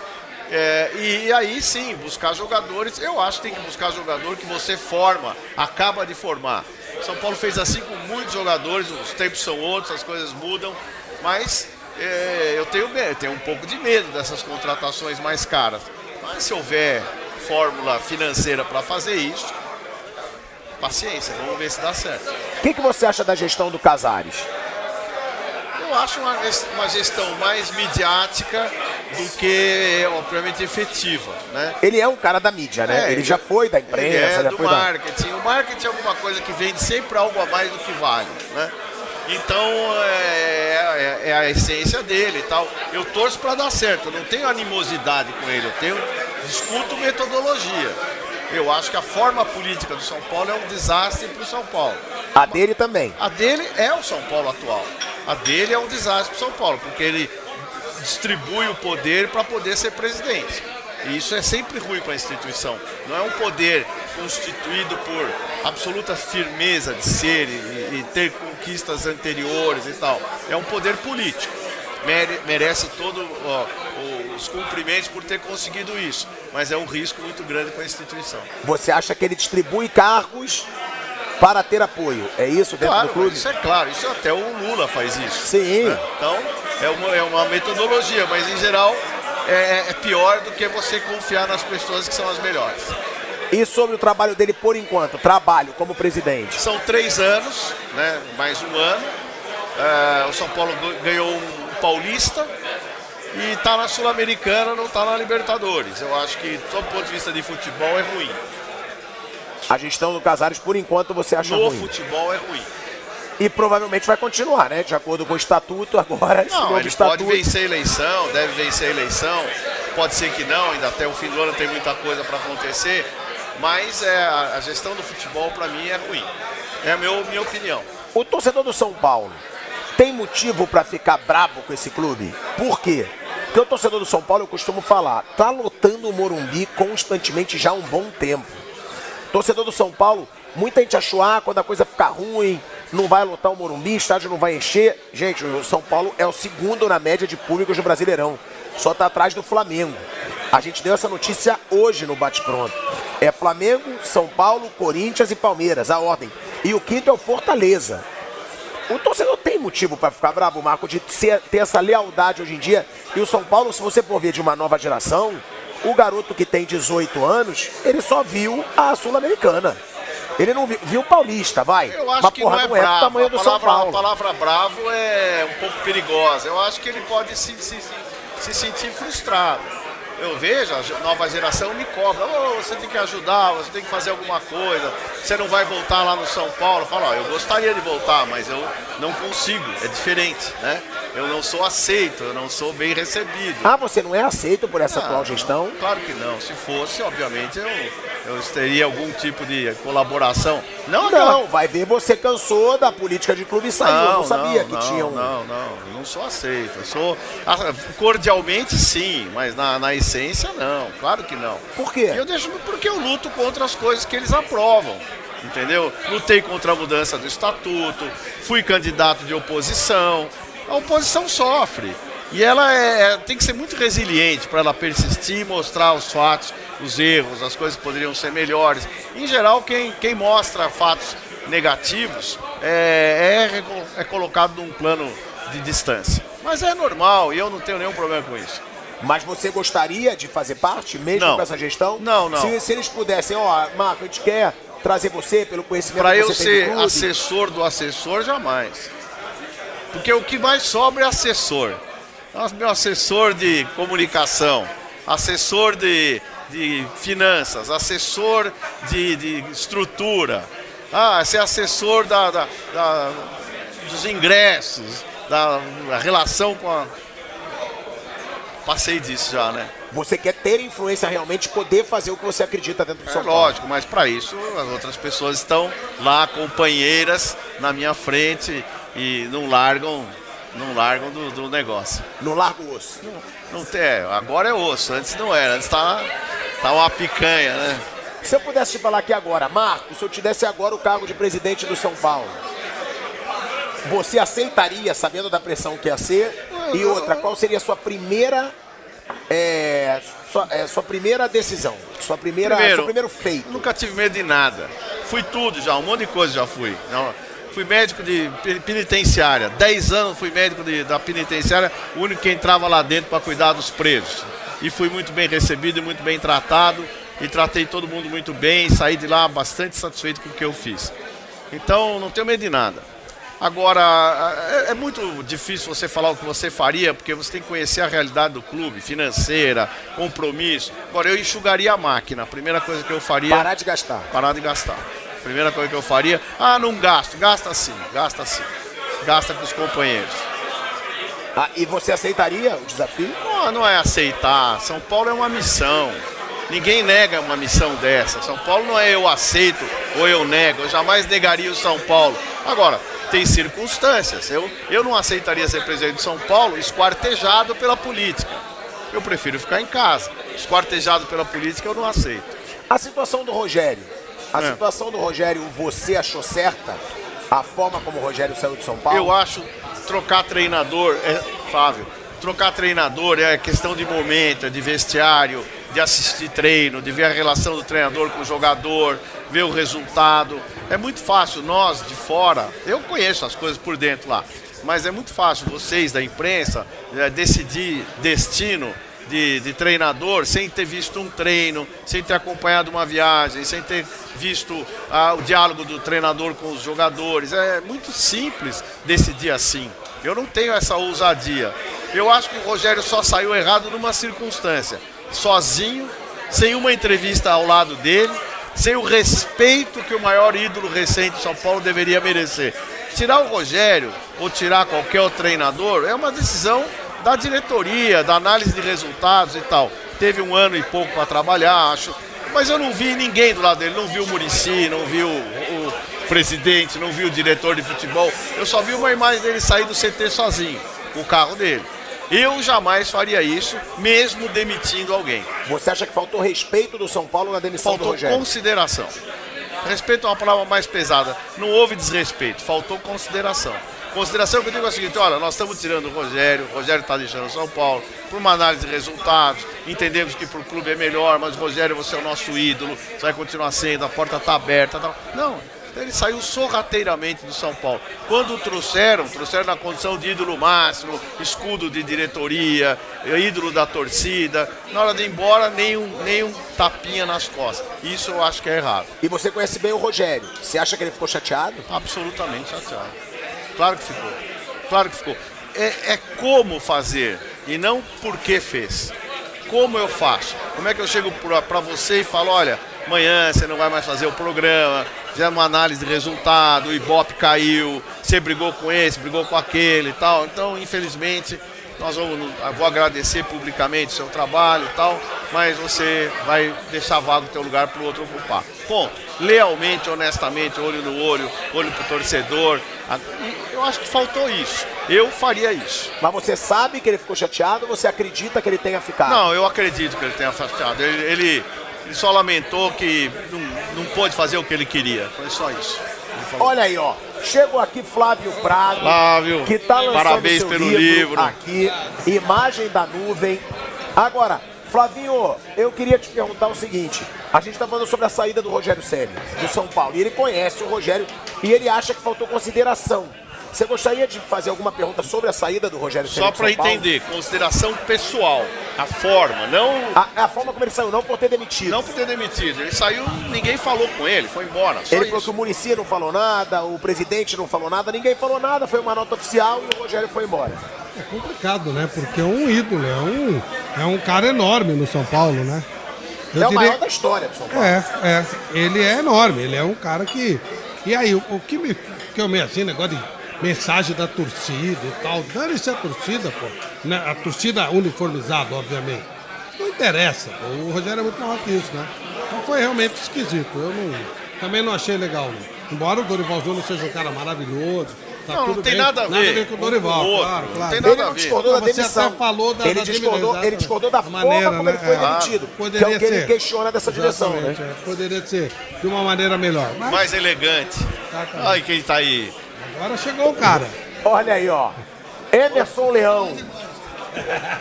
E aí sim, buscar jogadores. Eu acho que tem que buscar jogador que você forma, acaba de formar. São Paulo fez assim com muitos jogadores. Os tempos são outros, as coisas mudam. Mas eu tenho um pouco de medo dessas contratações mais caras. Mas se houver fórmula financeira para fazer isso, paciência, vamos ver se dá certo. O que você acha da gestão do Casares? Eu acho uma gestão mais midiática do que, obviamente, efetiva, né? Ele é um cara da mídia, né? Ele já foi da imprensa, já foi do marketing. O marketing é alguma coisa que vende sempre algo a mais do que vale, né? Então, é a essência dele e tal. Eu torço para dar certo, eu não tenho animosidade com ele, discuto metodologia. Eu acho que a forma política do São Paulo é um desastre para o São Paulo. A dele também. A dele é o São Paulo atual. A dele é um desastre para o São Paulo, porque ele distribui o poder para poder ser presidente. E isso é sempre ruim para a instituição. Não é um poder constituído por absoluta firmeza de ser e ter conquistas anteriores e tal. É um poder político. Merece todos os cumprimentos por ter conseguido isso. Mas é um risco muito grande para a instituição. Você acha que ele distribui cargos para ter apoio, é isso dentro do clube? Isso é claro, isso até o Lula faz isso. Sim. Né? Então, é uma metodologia, mas em geral é pior do que você confiar nas pessoas que são as melhores. E sobre o trabalho dele por enquanto, trabalho como presidente? São 3 anos, né? Mais um ano. O São Paulo ganhou um paulista e está na Sul-Americana, não está na Libertadores. Eu acho que, do ponto de vista de futebol, é ruim. A gestão do Casares, por enquanto, você acha ruim? No futebol é ruim. E provavelmente vai continuar, né? De acordo com o estatuto agora. Não, ele pode vencer a eleição, deve vencer a eleição. Pode ser que não, ainda até o fim do ano tem muita coisa para acontecer. Mas é, a gestão do futebol, para mim, é ruim. É a minha opinião. O torcedor do São Paulo tem motivo para ficar brabo com esse clube? Por quê? Porque o torcedor do São Paulo, eu costumo falar, tá lotando o Morumbi constantemente já há um bom tempo. Torcedor do São Paulo, muita gente achou, ah, quando a coisa ficar ruim, não vai lotar o Morumbi, o estádio não vai encher. Gente, o São Paulo é o segundo na média de públicos do Brasileirão. Só tá atrás do Flamengo. A gente deu essa notícia hoje no Bate-Pronto. É Flamengo, São Paulo, Corinthians e Palmeiras, a ordem. E o quinto é o Fortaleza. O torcedor tem motivo para ficar bravo, Marco, de ter essa lealdade hoje em dia. E o São Paulo, se você for ver de uma nova geração, o garoto que tem 18 anos, ele só viu a Sul-Americana. Ele não viu o Paulista, vai. Eu acho que não é bravo. Tamanho do São Paulo. A palavra bravo é um pouco perigosa. Eu acho que ele pode se sentir frustrado. Eu vejo, a nova geração me cobra. Oh, você tem que ajudar, você tem que fazer alguma coisa. Você não vai voltar lá no São Paulo. Fala, oh, eu gostaria de voltar, mas eu não consigo. É diferente, né? Eu não sou aceito, eu não sou bem recebido. Ah, você não é aceito por essa atual gestão? Não, claro que não. Se fosse, obviamente, eu teria algum tipo de colaboração. Não, vai ver, você cansou da política de clube e saiu. Eu não sabia que tinha um... Não, eu não sou aceito. Eu sou... Cordialmente, sim, mas na essência, não. Claro que não. Por quê? Porque eu luto contra as coisas que eles aprovam. Entendeu? Lutei contra a mudança do estatuto, fui candidato de oposição... A oposição sofre e ela tem que ser muito resiliente para ela persistir e mostrar os fatos, os erros, as coisas que poderiam ser melhores. Em geral, quem mostra fatos negativos é colocado num plano de distância. Mas é normal e eu não tenho nenhum problema com isso. Mas você gostaria de fazer parte mesmo com essa gestão? Não. Se eles pudessem, ó, Marco, a gente quer trazer você pelo conhecimento que você tem do clube. Para eu ser assessor do assessor, jamais. Porque o que mais sobra é assessor. Meu assessor de comunicação, assessor de finanças, assessor de estrutura, ser assessor dos ingressos, da relação com a... Passei disso já, né? Você quer ter influência realmente, poder fazer o que você acredita dentro do São Paulo. Lógico, mas para isso as outras pessoas estão lá, companheiras, na minha frente... E não largam do negócio. Não larga o osso. Não tem, agora é osso, antes não era, antes tá uma picanha, né? Se eu pudesse te falar aqui agora, Marco, se eu te desse agora o cargo de presidente do São Paulo, você aceitaria, sabendo da pressão que ia ser? E outra, qual seria a sua primeira... sua primeira decisão, seu primeiro feito? Nunca tive medo de nada. Fui tudo já, um monte de coisa já fui. Fui médico de penitenciária, 10 anos fui médico da penitenciária, o único que entrava lá dentro para cuidar dos presos. E fui muito bem recebido e muito bem tratado, e tratei todo mundo muito bem, saí de lá bastante satisfeito com o que eu fiz. Então, não tenho medo de nada. Agora, é muito difícil você falar o que você faria, porque você tem que conhecer a realidade do clube, financeira, compromisso. Agora, eu enxugaria a máquina, a primeira coisa que eu faria... Parar de gastar. Parar de gastar. Primeira coisa que eu faria, não gasto. Gasta sim. Gasta com os companheiros. E você aceitaria o desafio? Não é aceitar. São Paulo é uma missão. Ninguém nega uma missão dessa. São Paulo não é eu aceito ou eu nego. Eu jamais negaria o São Paulo. Agora, tem circunstâncias. Eu não aceitaria ser presidente de São Paulo esquartejado pela política. Eu prefiro ficar em casa. Esquartejado pela política eu não aceito. A situação do Rogério. A situação do Rogério, você achou certa? A forma como o Rogério saiu de São Paulo? Eu acho trocar treinador, Flávio, trocar treinador é questão de momento, é de vestiário, de assistir treino, de ver a relação do treinador com o jogador, ver o resultado. É muito fácil, nós de fora, eu conheço as coisas por dentro lá, mas é muito fácil vocês da imprensa decidir destino de treinador sem ter visto um treino, sem ter acompanhado uma viagem, sem ter visto o diálogo do treinador com os jogadores. É muito simples decidir assim. Eu não tenho essa ousadia. Eu acho que o Rogério só saiu errado numa circunstância. Sozinho, sem uma entrevista ao lado dele, sem o respeito que o maior ídolo recente do São Paulo deveria merecer. Tirar o Rogério ou tirar qualquer outro treinador é uma decisão da diretoria, da análise de resultados e tal. Teve um ano e pouco para trabalhar, acho. Mas eu não vi ninguém do lado dele, não vi o Muricy, não vi o presidente, não vi o diretor de futebol. Eu só vi uma imagem dele sair do CT sozinho, com o carro dele. Eu jamais faria isso, mesmo demitindo alguém. Você acha que faltou respeito do São Paulo na demissão do Rogério? Faltou consideração. Respeito é uma palavra mais pesada. Não houve desrespeito, faltou consideração. Consideração que eu digo é a seguinte: olha, nós estamos tirando o Rogério está deixando o São Paulo, por uma análise de resultados, entendemos que para o clube é melhor, mas Rogério, você é o nosso ídolo, você vai continuar sendo, a porta está aberta. Tá... Não, ele saiu sorrateiramente do São Paulo. Quando o trouxeram, na condição de ídolo máximo, escudo de diretoria, ídolo da torcida. Na hora de ir embora, nem um tapinha nas costas. Isso eu acho que é errado. E você conhece bem o Rogério, você acha que ele ficou chateado? Absolutamente chateado. Claro que ficou, claro que ficou. É como fazer e não por que fez. Como eu faço? Como é que eu chego para você e falo, olha, amanhã você não vai mais fazer o programa, fizeram uma análise de resultado, o Ibope caiu, você brigou com esse, brigou com aquele e tal. Então, infelizmente, eu vou agradecer publicamente o seu trabalho e tal, mas você vai deixar vago o teu lugar para o outro ocupar. Bom, lealmente, honestamente, olho no olho, olho pro torcedor. Eu acho que faltou isso. Eu faria isso. Mas você sabe que ele ficou chateado ou você acredita que ele tenha ficado? Não, eu acredito que ele tenha chateado. Ele só lamentou que não pôde fazer o que ele queria. Foi só isso. Olha aí, ó. Chegou aqui Flávio Prado, que tá lançando parabéns seu pelo livro. Aqui, Imagem da Nuvem. Agora, Flavinho, eu queria te perguntar o seguinte. A gente tá falando sobre a saída do Rogério Ceni, do São Paulo. E ele conhece o Rogério e ele acha que faltou consideração. Você gostaria de fazer alguma pergunta sobre a saída do Rogério Ceni? Só para entender, consideração pessoal, a forma, não... A forma como ele saiu, não por ter demitido. Não por ter demitido. Ele saiu, ninguém falou com ele, foi embora, só ele isso. Falou que o Muricy não falou nada, o presidente não falou nada, ninguém falou nada, foi uma nota oficial e o Rogério foi embora. É complicado, né? Porque é um ídolo, é um cara enorme no São Paulo, né? Eu diria... o maior da história do São Paulo. Ele é enorme, ele é um cara que... E aí, o que eu negócio de... mensagem da torcida e tal. Dane-se a torcida, pô. A torcida uniformizada, obviamente. Não interessa, pô. O Rogério é muito maior que isso, né? Então foi realmente esquisito. Eu também não achei legal, né? Embora o Dorival Júnior seja um cara maravilhoso. Tá não tem bem, nada a ver. Nada a ver com o Dorival, claro. Ele não discordou da demissão. Ele discordou da maneira, forma como ele foi demitido. Poderia que é o que ser. Ele questiona dessa direção, né? Poderia ser de uma maneira melhor. Mas... mais elegante. Tá. Ai, quem tá aí... Agora chegou o cara. Olha aí, ó. Emerson Leão.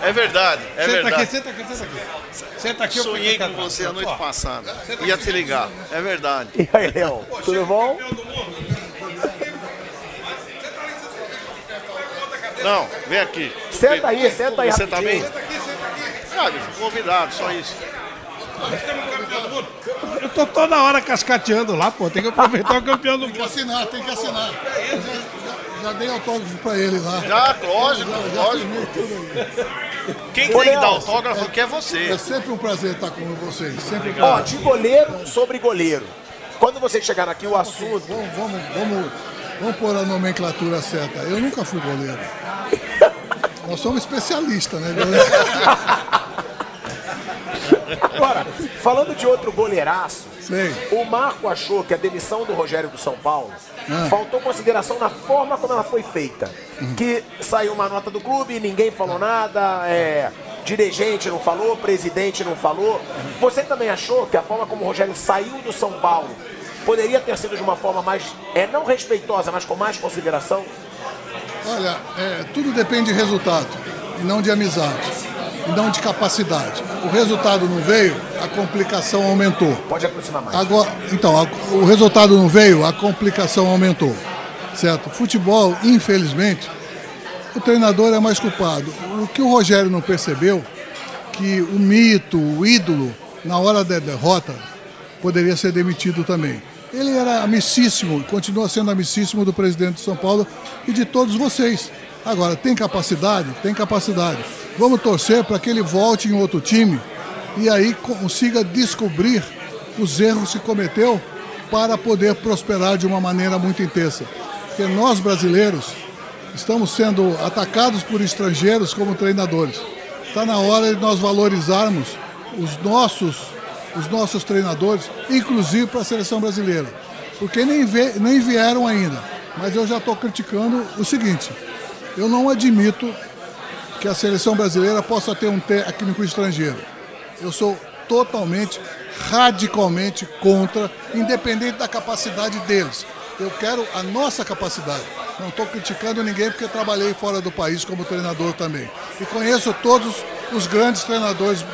É verdade. Senta aqui. Sonhei com você a noite passada. Ia te ligar. É verdade. E aí, Leão? Tudo bom? Não, vem aqui. Senta aí. Você tá bem? Cara, convidado, só isso. Eu tô toda hora cascateando lá, pô. Tem que aproveitar o campeão do mundo. Tem que assinar. Já dei autógrafo pra ele lá. Lógico. Quem tem que dar autógrafo que é você. É sempre um prazer estar com vocês. Sempre. Ó, de goleiro sobre goleiro. Quando vocês chegaram aqui, o assunto... Vamos pôr a nomenclatura certa. Eu nunca fui goleiro. Nós somos especialistas, né? Agora, falando de outro goleiraço, sim. O Marco achou que a demissão do Rogério do São Paulo faltou consideração na forma como ela foi feita. Que saiu uma nota do clube, ninguém falou nada, dirigente não falou, presidente não falou. Você também achou que a forma como o Rogério saiu do São Paulo poderia ter sido de uma forma mais, não respeitosa, mas com mais consideração? Olha, tudo depende de resultado, e não de amizade. Não de capacidade. O resultado não veio, a complicação aumentou. Pode aproximar mais. Agora, então, o resultado não veio, a complicação aumentou. Certo? Futebol, infelizmente, o treinador é mais culpado. O que o Rogério não percebeu, que o mito, o ídolo, na hora da derrota, poderia ser demitido também. Ele era amicíssimo, continua sendo amicíssimo do presidente de São Paulo e de todos vocês. Agora, tem capacidade? Tem capacidade. Vamos torcer para que ele volte em outro time e aí consiga descobrir os erros que cometeu para poder prosperar de uma maneira muito intensa. Porque nós, brasileiros, estamos sendo atacados por estrangeiros como treinadores. Está na hora de nós valorizarmos os nossos treinadores, inclusive para a seleção brasileira. Porque nem vieram ainda. Mas eu já estou criticando o seguinte: eu não admito que a seleção brasileira possa ter um técnico estrangeiro. Eu sou totalmente, radicalmente contra, independente da capacidade deles. Eu quero a nossa capacidade. Não estou criticando ninguém porque trabalhei fora do país como treinador também. E conheço todos os grandes treinadores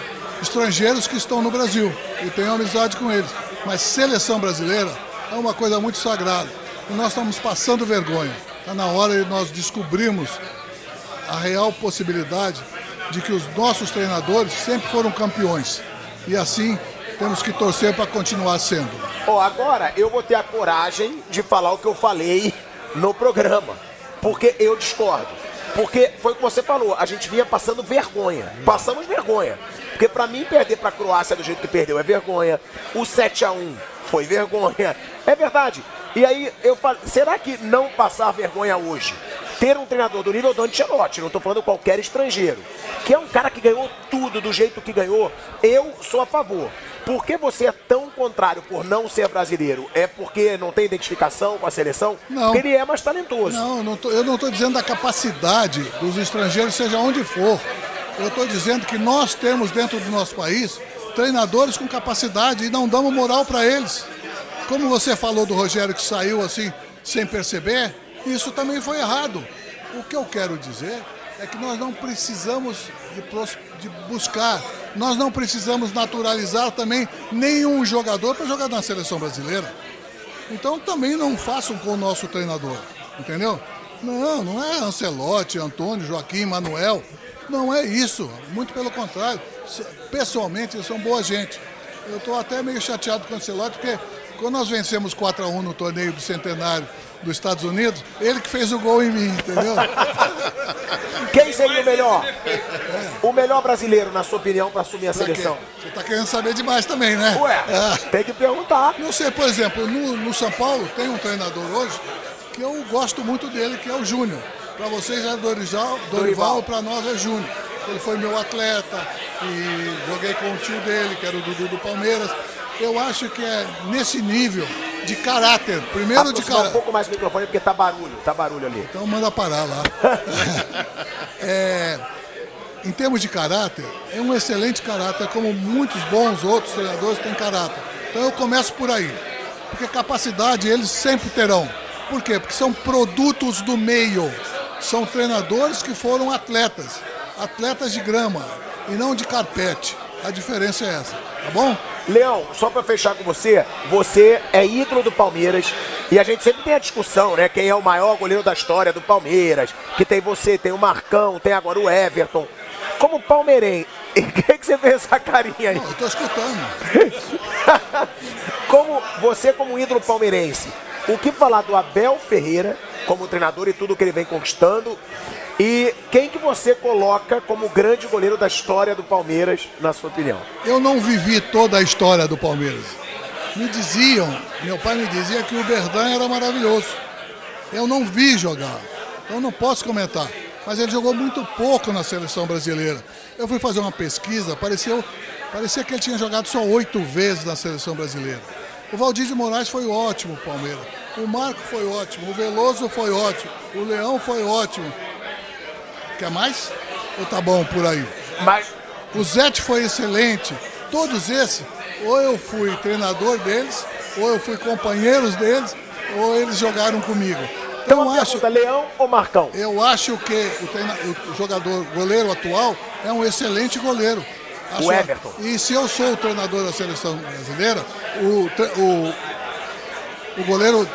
estrangeiros que estão no Brasil e tenho amizade com eles. Mas seleção brasileira é uma coisa muito sagrada. E nós estamos passando vergonha. Está na hora de nós descobrirmos a real possibilidade de que os nossos treinadores sempre foram campeões. E assim temos que torcer para continuar sendo. Ó, agora eu vou ter a coragem de falar o que eu falei no programa, porque eu discordo. Porque foi o que você falou, a gente vinha passando vergonha. Passamos vergonha. Porque pra mim perder pra Croácia do jeito que perdeu é vergonha. O 7-1 foi vergonha. É verdade. E aí eu falo, será que não passar vergonha hoje? Ter um treinador do nível do Ancelotti, não estou falando qualquer estrangeiro, que é um cara que ganhou tudo do jeito que ganhou, eu sou a favor. Por que você é tão contrário por não ser brasileiro? É porque não tem identificação com a seleção? Não. Porque ele é mais talentoso. Não, eu não estou dizendo da capacidade dos estrangeiros, seja onde for. Eu estou dizendo que nós temos dentro do nosso país treinadores com capacidade e não damos moral para eles. Como você falou do Rogério que saiu assim sem perceber, isso também foi errado. O que eu quero dizer é que nós não precisamos de buscar, nós não precisamos naturalizar também nenhum jogador para jogar na seleção brasileira. Então também não façam com o nosso treinador, entendeu? Não é Ancelotti, Antony, Joaquim, Manuel, não é isso. Muito pelo contrário, pessoalmente eles são boa gente. Eu estou até meio chateado com o Ancelotti porque quando nós vencemos 4-1 no torneio do Centenário dos Estados Unidos, ele que fez o gol em mim, entendeu? Quem seria o melhor? É. O melhor brasileiro, na sua opinião, para assumir a seleção? Você está querendo saber demais também, né? Ué, tem que perguntar. Não sei, por exemplo, no São Paulo tem um treinador hoje que eu gosto muito dele, que é o Júnior. Para vocês é Dorival, para nós é Júnior. Ele foi meu atleta e joguei com o tio dele, que era o Dudu do Palmeiras. Eu acho que é nesse nível de caráter. Primeiro de caráter. Um pouco mais o microfone porque tá barulho ali. Então manda parar lá. Em termos de caráter, é um excelente caráter, como muitos bons outros treinadores têm caráter. Então eu começo por aí. Porque capacidade eles sempre terão. Por quê? Porque são produtos do meio. São treinadores que foram atletas. Atletas de grama e não de carpete. A diferença é essa, tá bom? Leão, só pra fechar com você, você é ídolo do Palmeiras e a gente sempre tem a discussão, né? Quem é o maior goleiro da história do Palmeiras, que tem você, tem o Marcão, tem agora o Everton. Como palmeirense, o que você vê essa carinha aí? Não, eu tô escutando. Como você, como ídolo palmeirense, o que falar do Abel Ferreira como treinador e tudo que ele vem conquistando? E quem que você coloca como grande goleiro da história do Palmeiras, na sua opinião? Eu não vivi toda a história do Palmeiras. Meu pai me dizia que o Berdan era maravilhoso. Eu não vi jogar, então não posso comentar. Mas ele jogou muito pouco na seleção brasileira. Eu fui fazer uma pesquisa, parecia que ele tinha jogado só 8 vezes na seleção brasileira. O Valdir de Moraes foi ótimo, Palmeiras. O Marco foi ótimo, o Veloso foi ótimo, o Leão foi ótimo. Quer mais? Ou tá bom por aí? Mas... O Zete foi excelente. Todos esses, ou eu fui treinador deles, ou eu fui companheiros deles, ou eles jogaram comigo. Então eu acho... Leão ou Marcão? Eu acho que o jogador, goleiro atual é um excelente goleiro. O Everton. E se eu sou o treinador da seleção brasileira, o goleiro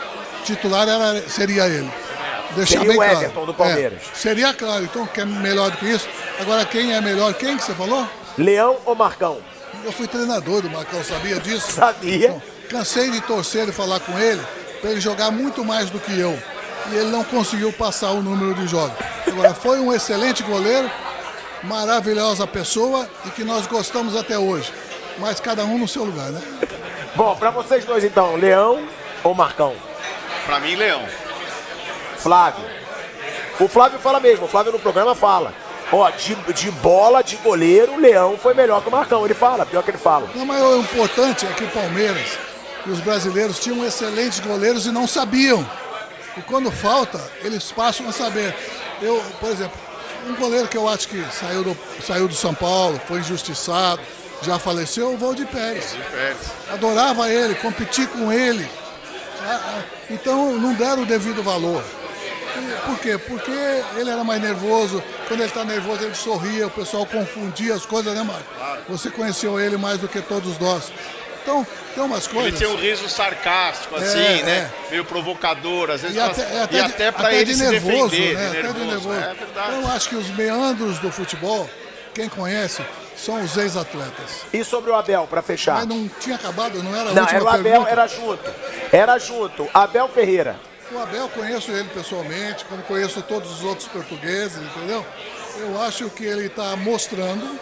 titular seria ele. Deixar seria bem o Everton claro. Do Palmeiras. Seria claro, então que é melhor do que isso. Agora quem é melhor? Quem que você falou? Leão ou Marcão? Eu fui treinador do Marcão, sabia disso? Sabia. Então, cansei de torcer e falar com ele para ele jogar muito mais do que eu. E ele não conseguiu passar o número de jogos. Agora foi um excelente goleiro, maravilhosa pessoa e que nós gostamos até hoje. Mas cada um no seu lugar, né? Bom, pra vocês dois então, Leão ou Marcão? Pra mim, Leão. Flávio. O Flávio fala mesmo, o Flávio no programa fala. Ó, de bola, de goleiro, o Leão foi melhor que o Marcão. Ele fala, pior que ele fala. Não, mas o importante é que o Palmeiras e os brasileiros tinham excelentes goleiros e não sabiam. E quando falta, eles passam a saber. Eu, por exemplo, um goleiro que eu acho que saiu do São Paulo, foi injustiçado, já faleceu, o Valdir Pérez. Adorava ele, competi com ele. Então não deram o devido valor. Por quê? Porque ele era mais nervoso. Quando ele tá nervoso, ele sorria, o pessoal confundia as coisas, né, Marco? Claro. Você conheceu ele mais do que todos nós. Então, tem umas coisas... Ele tinha um riso sarcástico, assim, né? É. Meio provocador, às vezes... E até pra ele se defender, né? Até de nervoso. É verdade. Eu acho que os meandros do futebol, quem conhece... São os ex-atletas. E sobre o Abel, pra fechar? Mas não tinha acabado, não era a última pergunta? Não, o Abel era junto. Abel Ferreira. O Abel, conheço ele pessoalmente, como conheço todos os outros portugueses, entendeu? Eu acho que ele está mostrando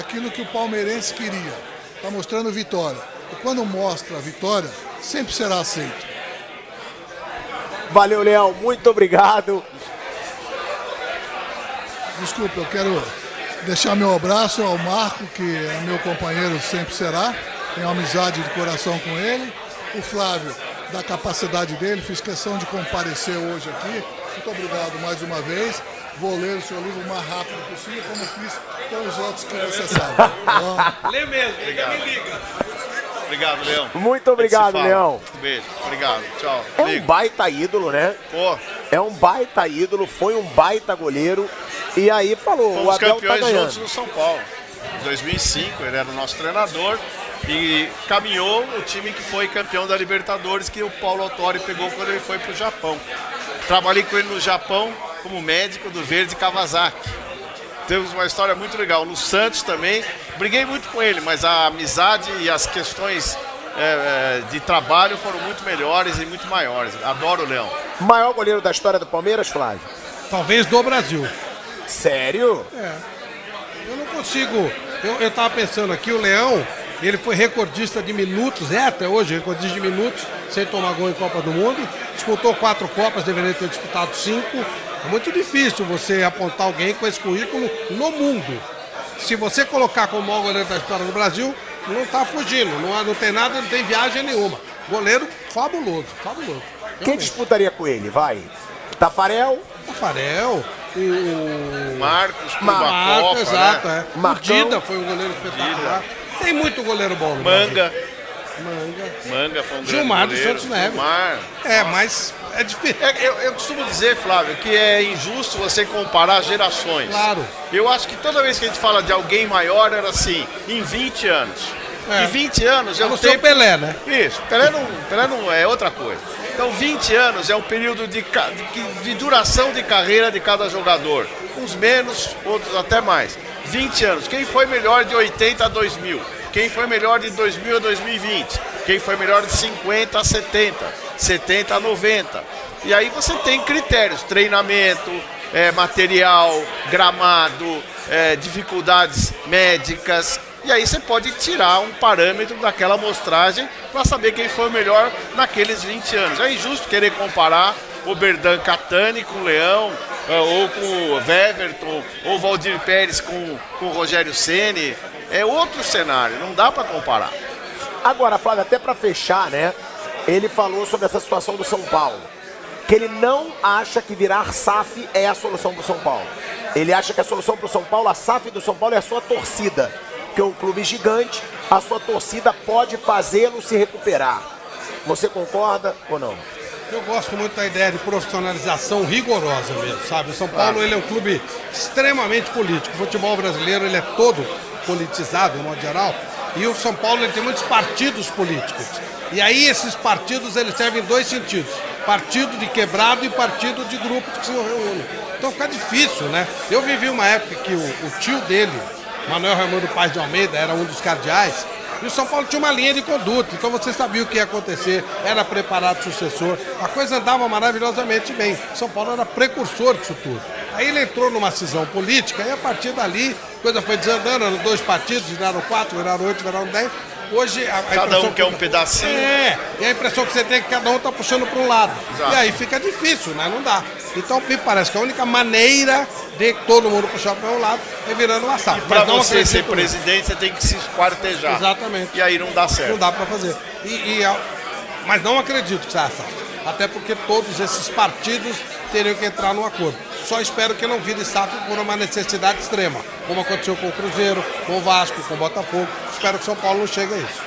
aquilo que o palmeirense queria. Está mostrando vitória. E quando mostra a vitória, sempre será aceito. Valeu, Leão. Muito obrigado. Desculpa, eu quero... deixar meu abraço ao Marco, que é meu companheiro, sempre será. Tenho amizade de coração com ele. O Flávio, da capacidade dele, fiz questão de comparecer hoje aqui. Muito obrigado mais uma vez. Vou ler o seu livro o mais rápido possível, como fiz com os outros que você sabe. Então... Lê mesmo, me liga. Obrigado, Leão. Muito obrigado, Leão. Beijo, obrigado, tchau. É um baita ídolo, né? Pô. É um baita ídolo, foi um baita goleiro. E aí falou, fomos o Abel campeões tá juntos no São Paulo. Em 2005, ele era o nosso treinador e caminhou o time que foi campeão da Libertadores, que o Paulo Autori pegou quando ele foi pro Japão. Trabalhei com ele no Japão como médico do Verde Kawasaki. Temos uma história muito legal. No Santos também, briguei muito com ele, mas a amizade e as questões de trabalho foram muito melhores e muito maiores. Adoro o Leão. Maior goleiro da história do Palmeiras, Flávio? Talvez do Brasil. Sério? É. Eu não consigo. Eu tava pensando aqui, o Leão, ele foi recordista de minutos, até hoje, recordista de minutos, sem tomar gol em Copa do Mundo. Disputou 4 Copas, deveria ter disputado 5. É muito difícil você apontar alguém com esse currículo no mundo. Se você colocar como o maior goleiro da história do Brasil, não tá fugindo. Não tem nada, não tem viagem nenhuma. Goleiro fabuloso, fabuloso. Realmente. Quem disputaria com ele, vai? Tafarel. O Marcos, exato, né? O Dida foi um goleiro espetacular. Tem muito goleiro bom. Manga foi um goleiro. Gilmar do Santos Neves. Mas é difícil. Eu costumo dizer, Flávio, que é injusto você comparar gerações. Claro. Eu acho que toda vez que a gente fala de alguém maior, era assim, em 20 anos. Em 20 anos é o tempo... Pelé, né? Isso, Pelé não é outra coisa. Então 20 anos é um período de duração de carreira de cada jogador. Uns menos, outros até mais. 20 anos. Quem foi melhor de 80 a 2000? Quem foi melhor de 2000 a 2020? Quem foi melhor de 50 a 70? 70 a 90? E aí você tem critérios, treinamento, material, gramado, dificuldades médicas... E aí você pode tirar um parâmetro daquela amostragem para saber quem foi o melhor naqueles 20 anos. É injusto querer comparar o Berdan Catani com o Leão, ou com o Everton, ou o Valdir Pérez com o Rogério Ceni. É outro cenário, não dá para comparar. Agora, Flávio, até para fechar, né? Ele falou sobre essa situação do São Paulo. Que ele não acha que virar SAF é a solução para o São Paulo. Ele acha que a solução para o São Paulo, a SAF do São Paulo, é a sua torcida. Porque é um clube gigante, a sua torcida pode fazê-lo se recuperar. Você concorda ou não? Eu gosto muito da ideia de profissionalização rigorosa mesmo, sabe? O São Paulo ele é um clube extremamente político. O futebol brasileiro ele é todo politizado, de modo geral. E o São Paulo ele tem muitos partidos políticos. E aí esses partidos eles servem em dois sentidos. Partido de quebrado e partido de grupos que se reúnem. Então fica difícil, né? Eu vivi uma época que o tio dele... Manuel Raimundo Paz de Almeida era um dos cardeais e o São Paulo tinha uma linha de conduta, então você sabia o que ia acontecer, era preparado o sucessor, a coisa andava maravilhosamente bem. São Paulo era precursor disso tudo. Aí ele entrou numa cisão política e a partir dali a coisa foi desandando, eram 2 partidos, viraram 4, viraram 8, viraram 10. Hoje cada um quer um pedacinho. É, e a impressão que você tem é que cada um tá puxando para um lado. Exato. E aí fica difícil, né? Não dá. Então me parece que a única maneira de todo mundo puxar para um lado é virando um assado. Para você ser presidente, você tem que se esquartejar. Exatamente. E aí não dá certo. Não dá para fazer. Mas não acredito que seja assado. Até porque todos esses partidos teriam que entrar num acordo. Só espero que não vire SAF por uma necessidade extrema, como aconteceu com o Cruzeiro, com o Vasco, com o Botafogo. Espero que São Paulo não chegue a isso.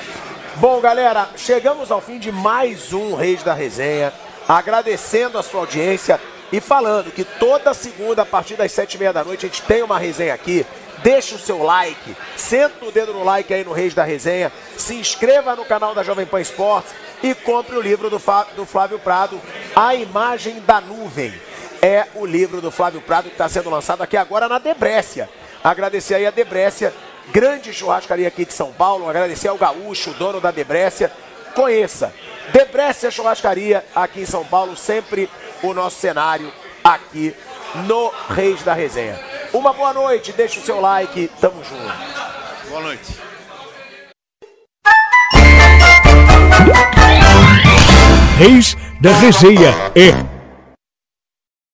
Bom, galera, chegamos ao fim de mais um Reis da Resenha, agradecendo a sua audiência e falando que toda segunda, a partir das 19h30, a gente tem uma resenha aqui. Deixe o seu like, senta o dedo no like aí no Reis da Resenha, se inscreva no canal da Jovem Pan Esportes e compre o livro do Flávio Prado, A Imagem da Nuvem. É o livro do Flávio Prado que está sendo lançado aqui agora na Debrécia. Agradecer aí a Debrécia, grande churrascaria aqui de São Paulo, agradecer ao Gaúcho, dono da Debrécia. Conheça, Debrécia Churrascaria aqui em São Paulo, sempre o nosso cenário aqui no Reis da Resenha. Uma boa noite, deixa o seu like, tamo junto. Boa noite. Reis da Resenha é.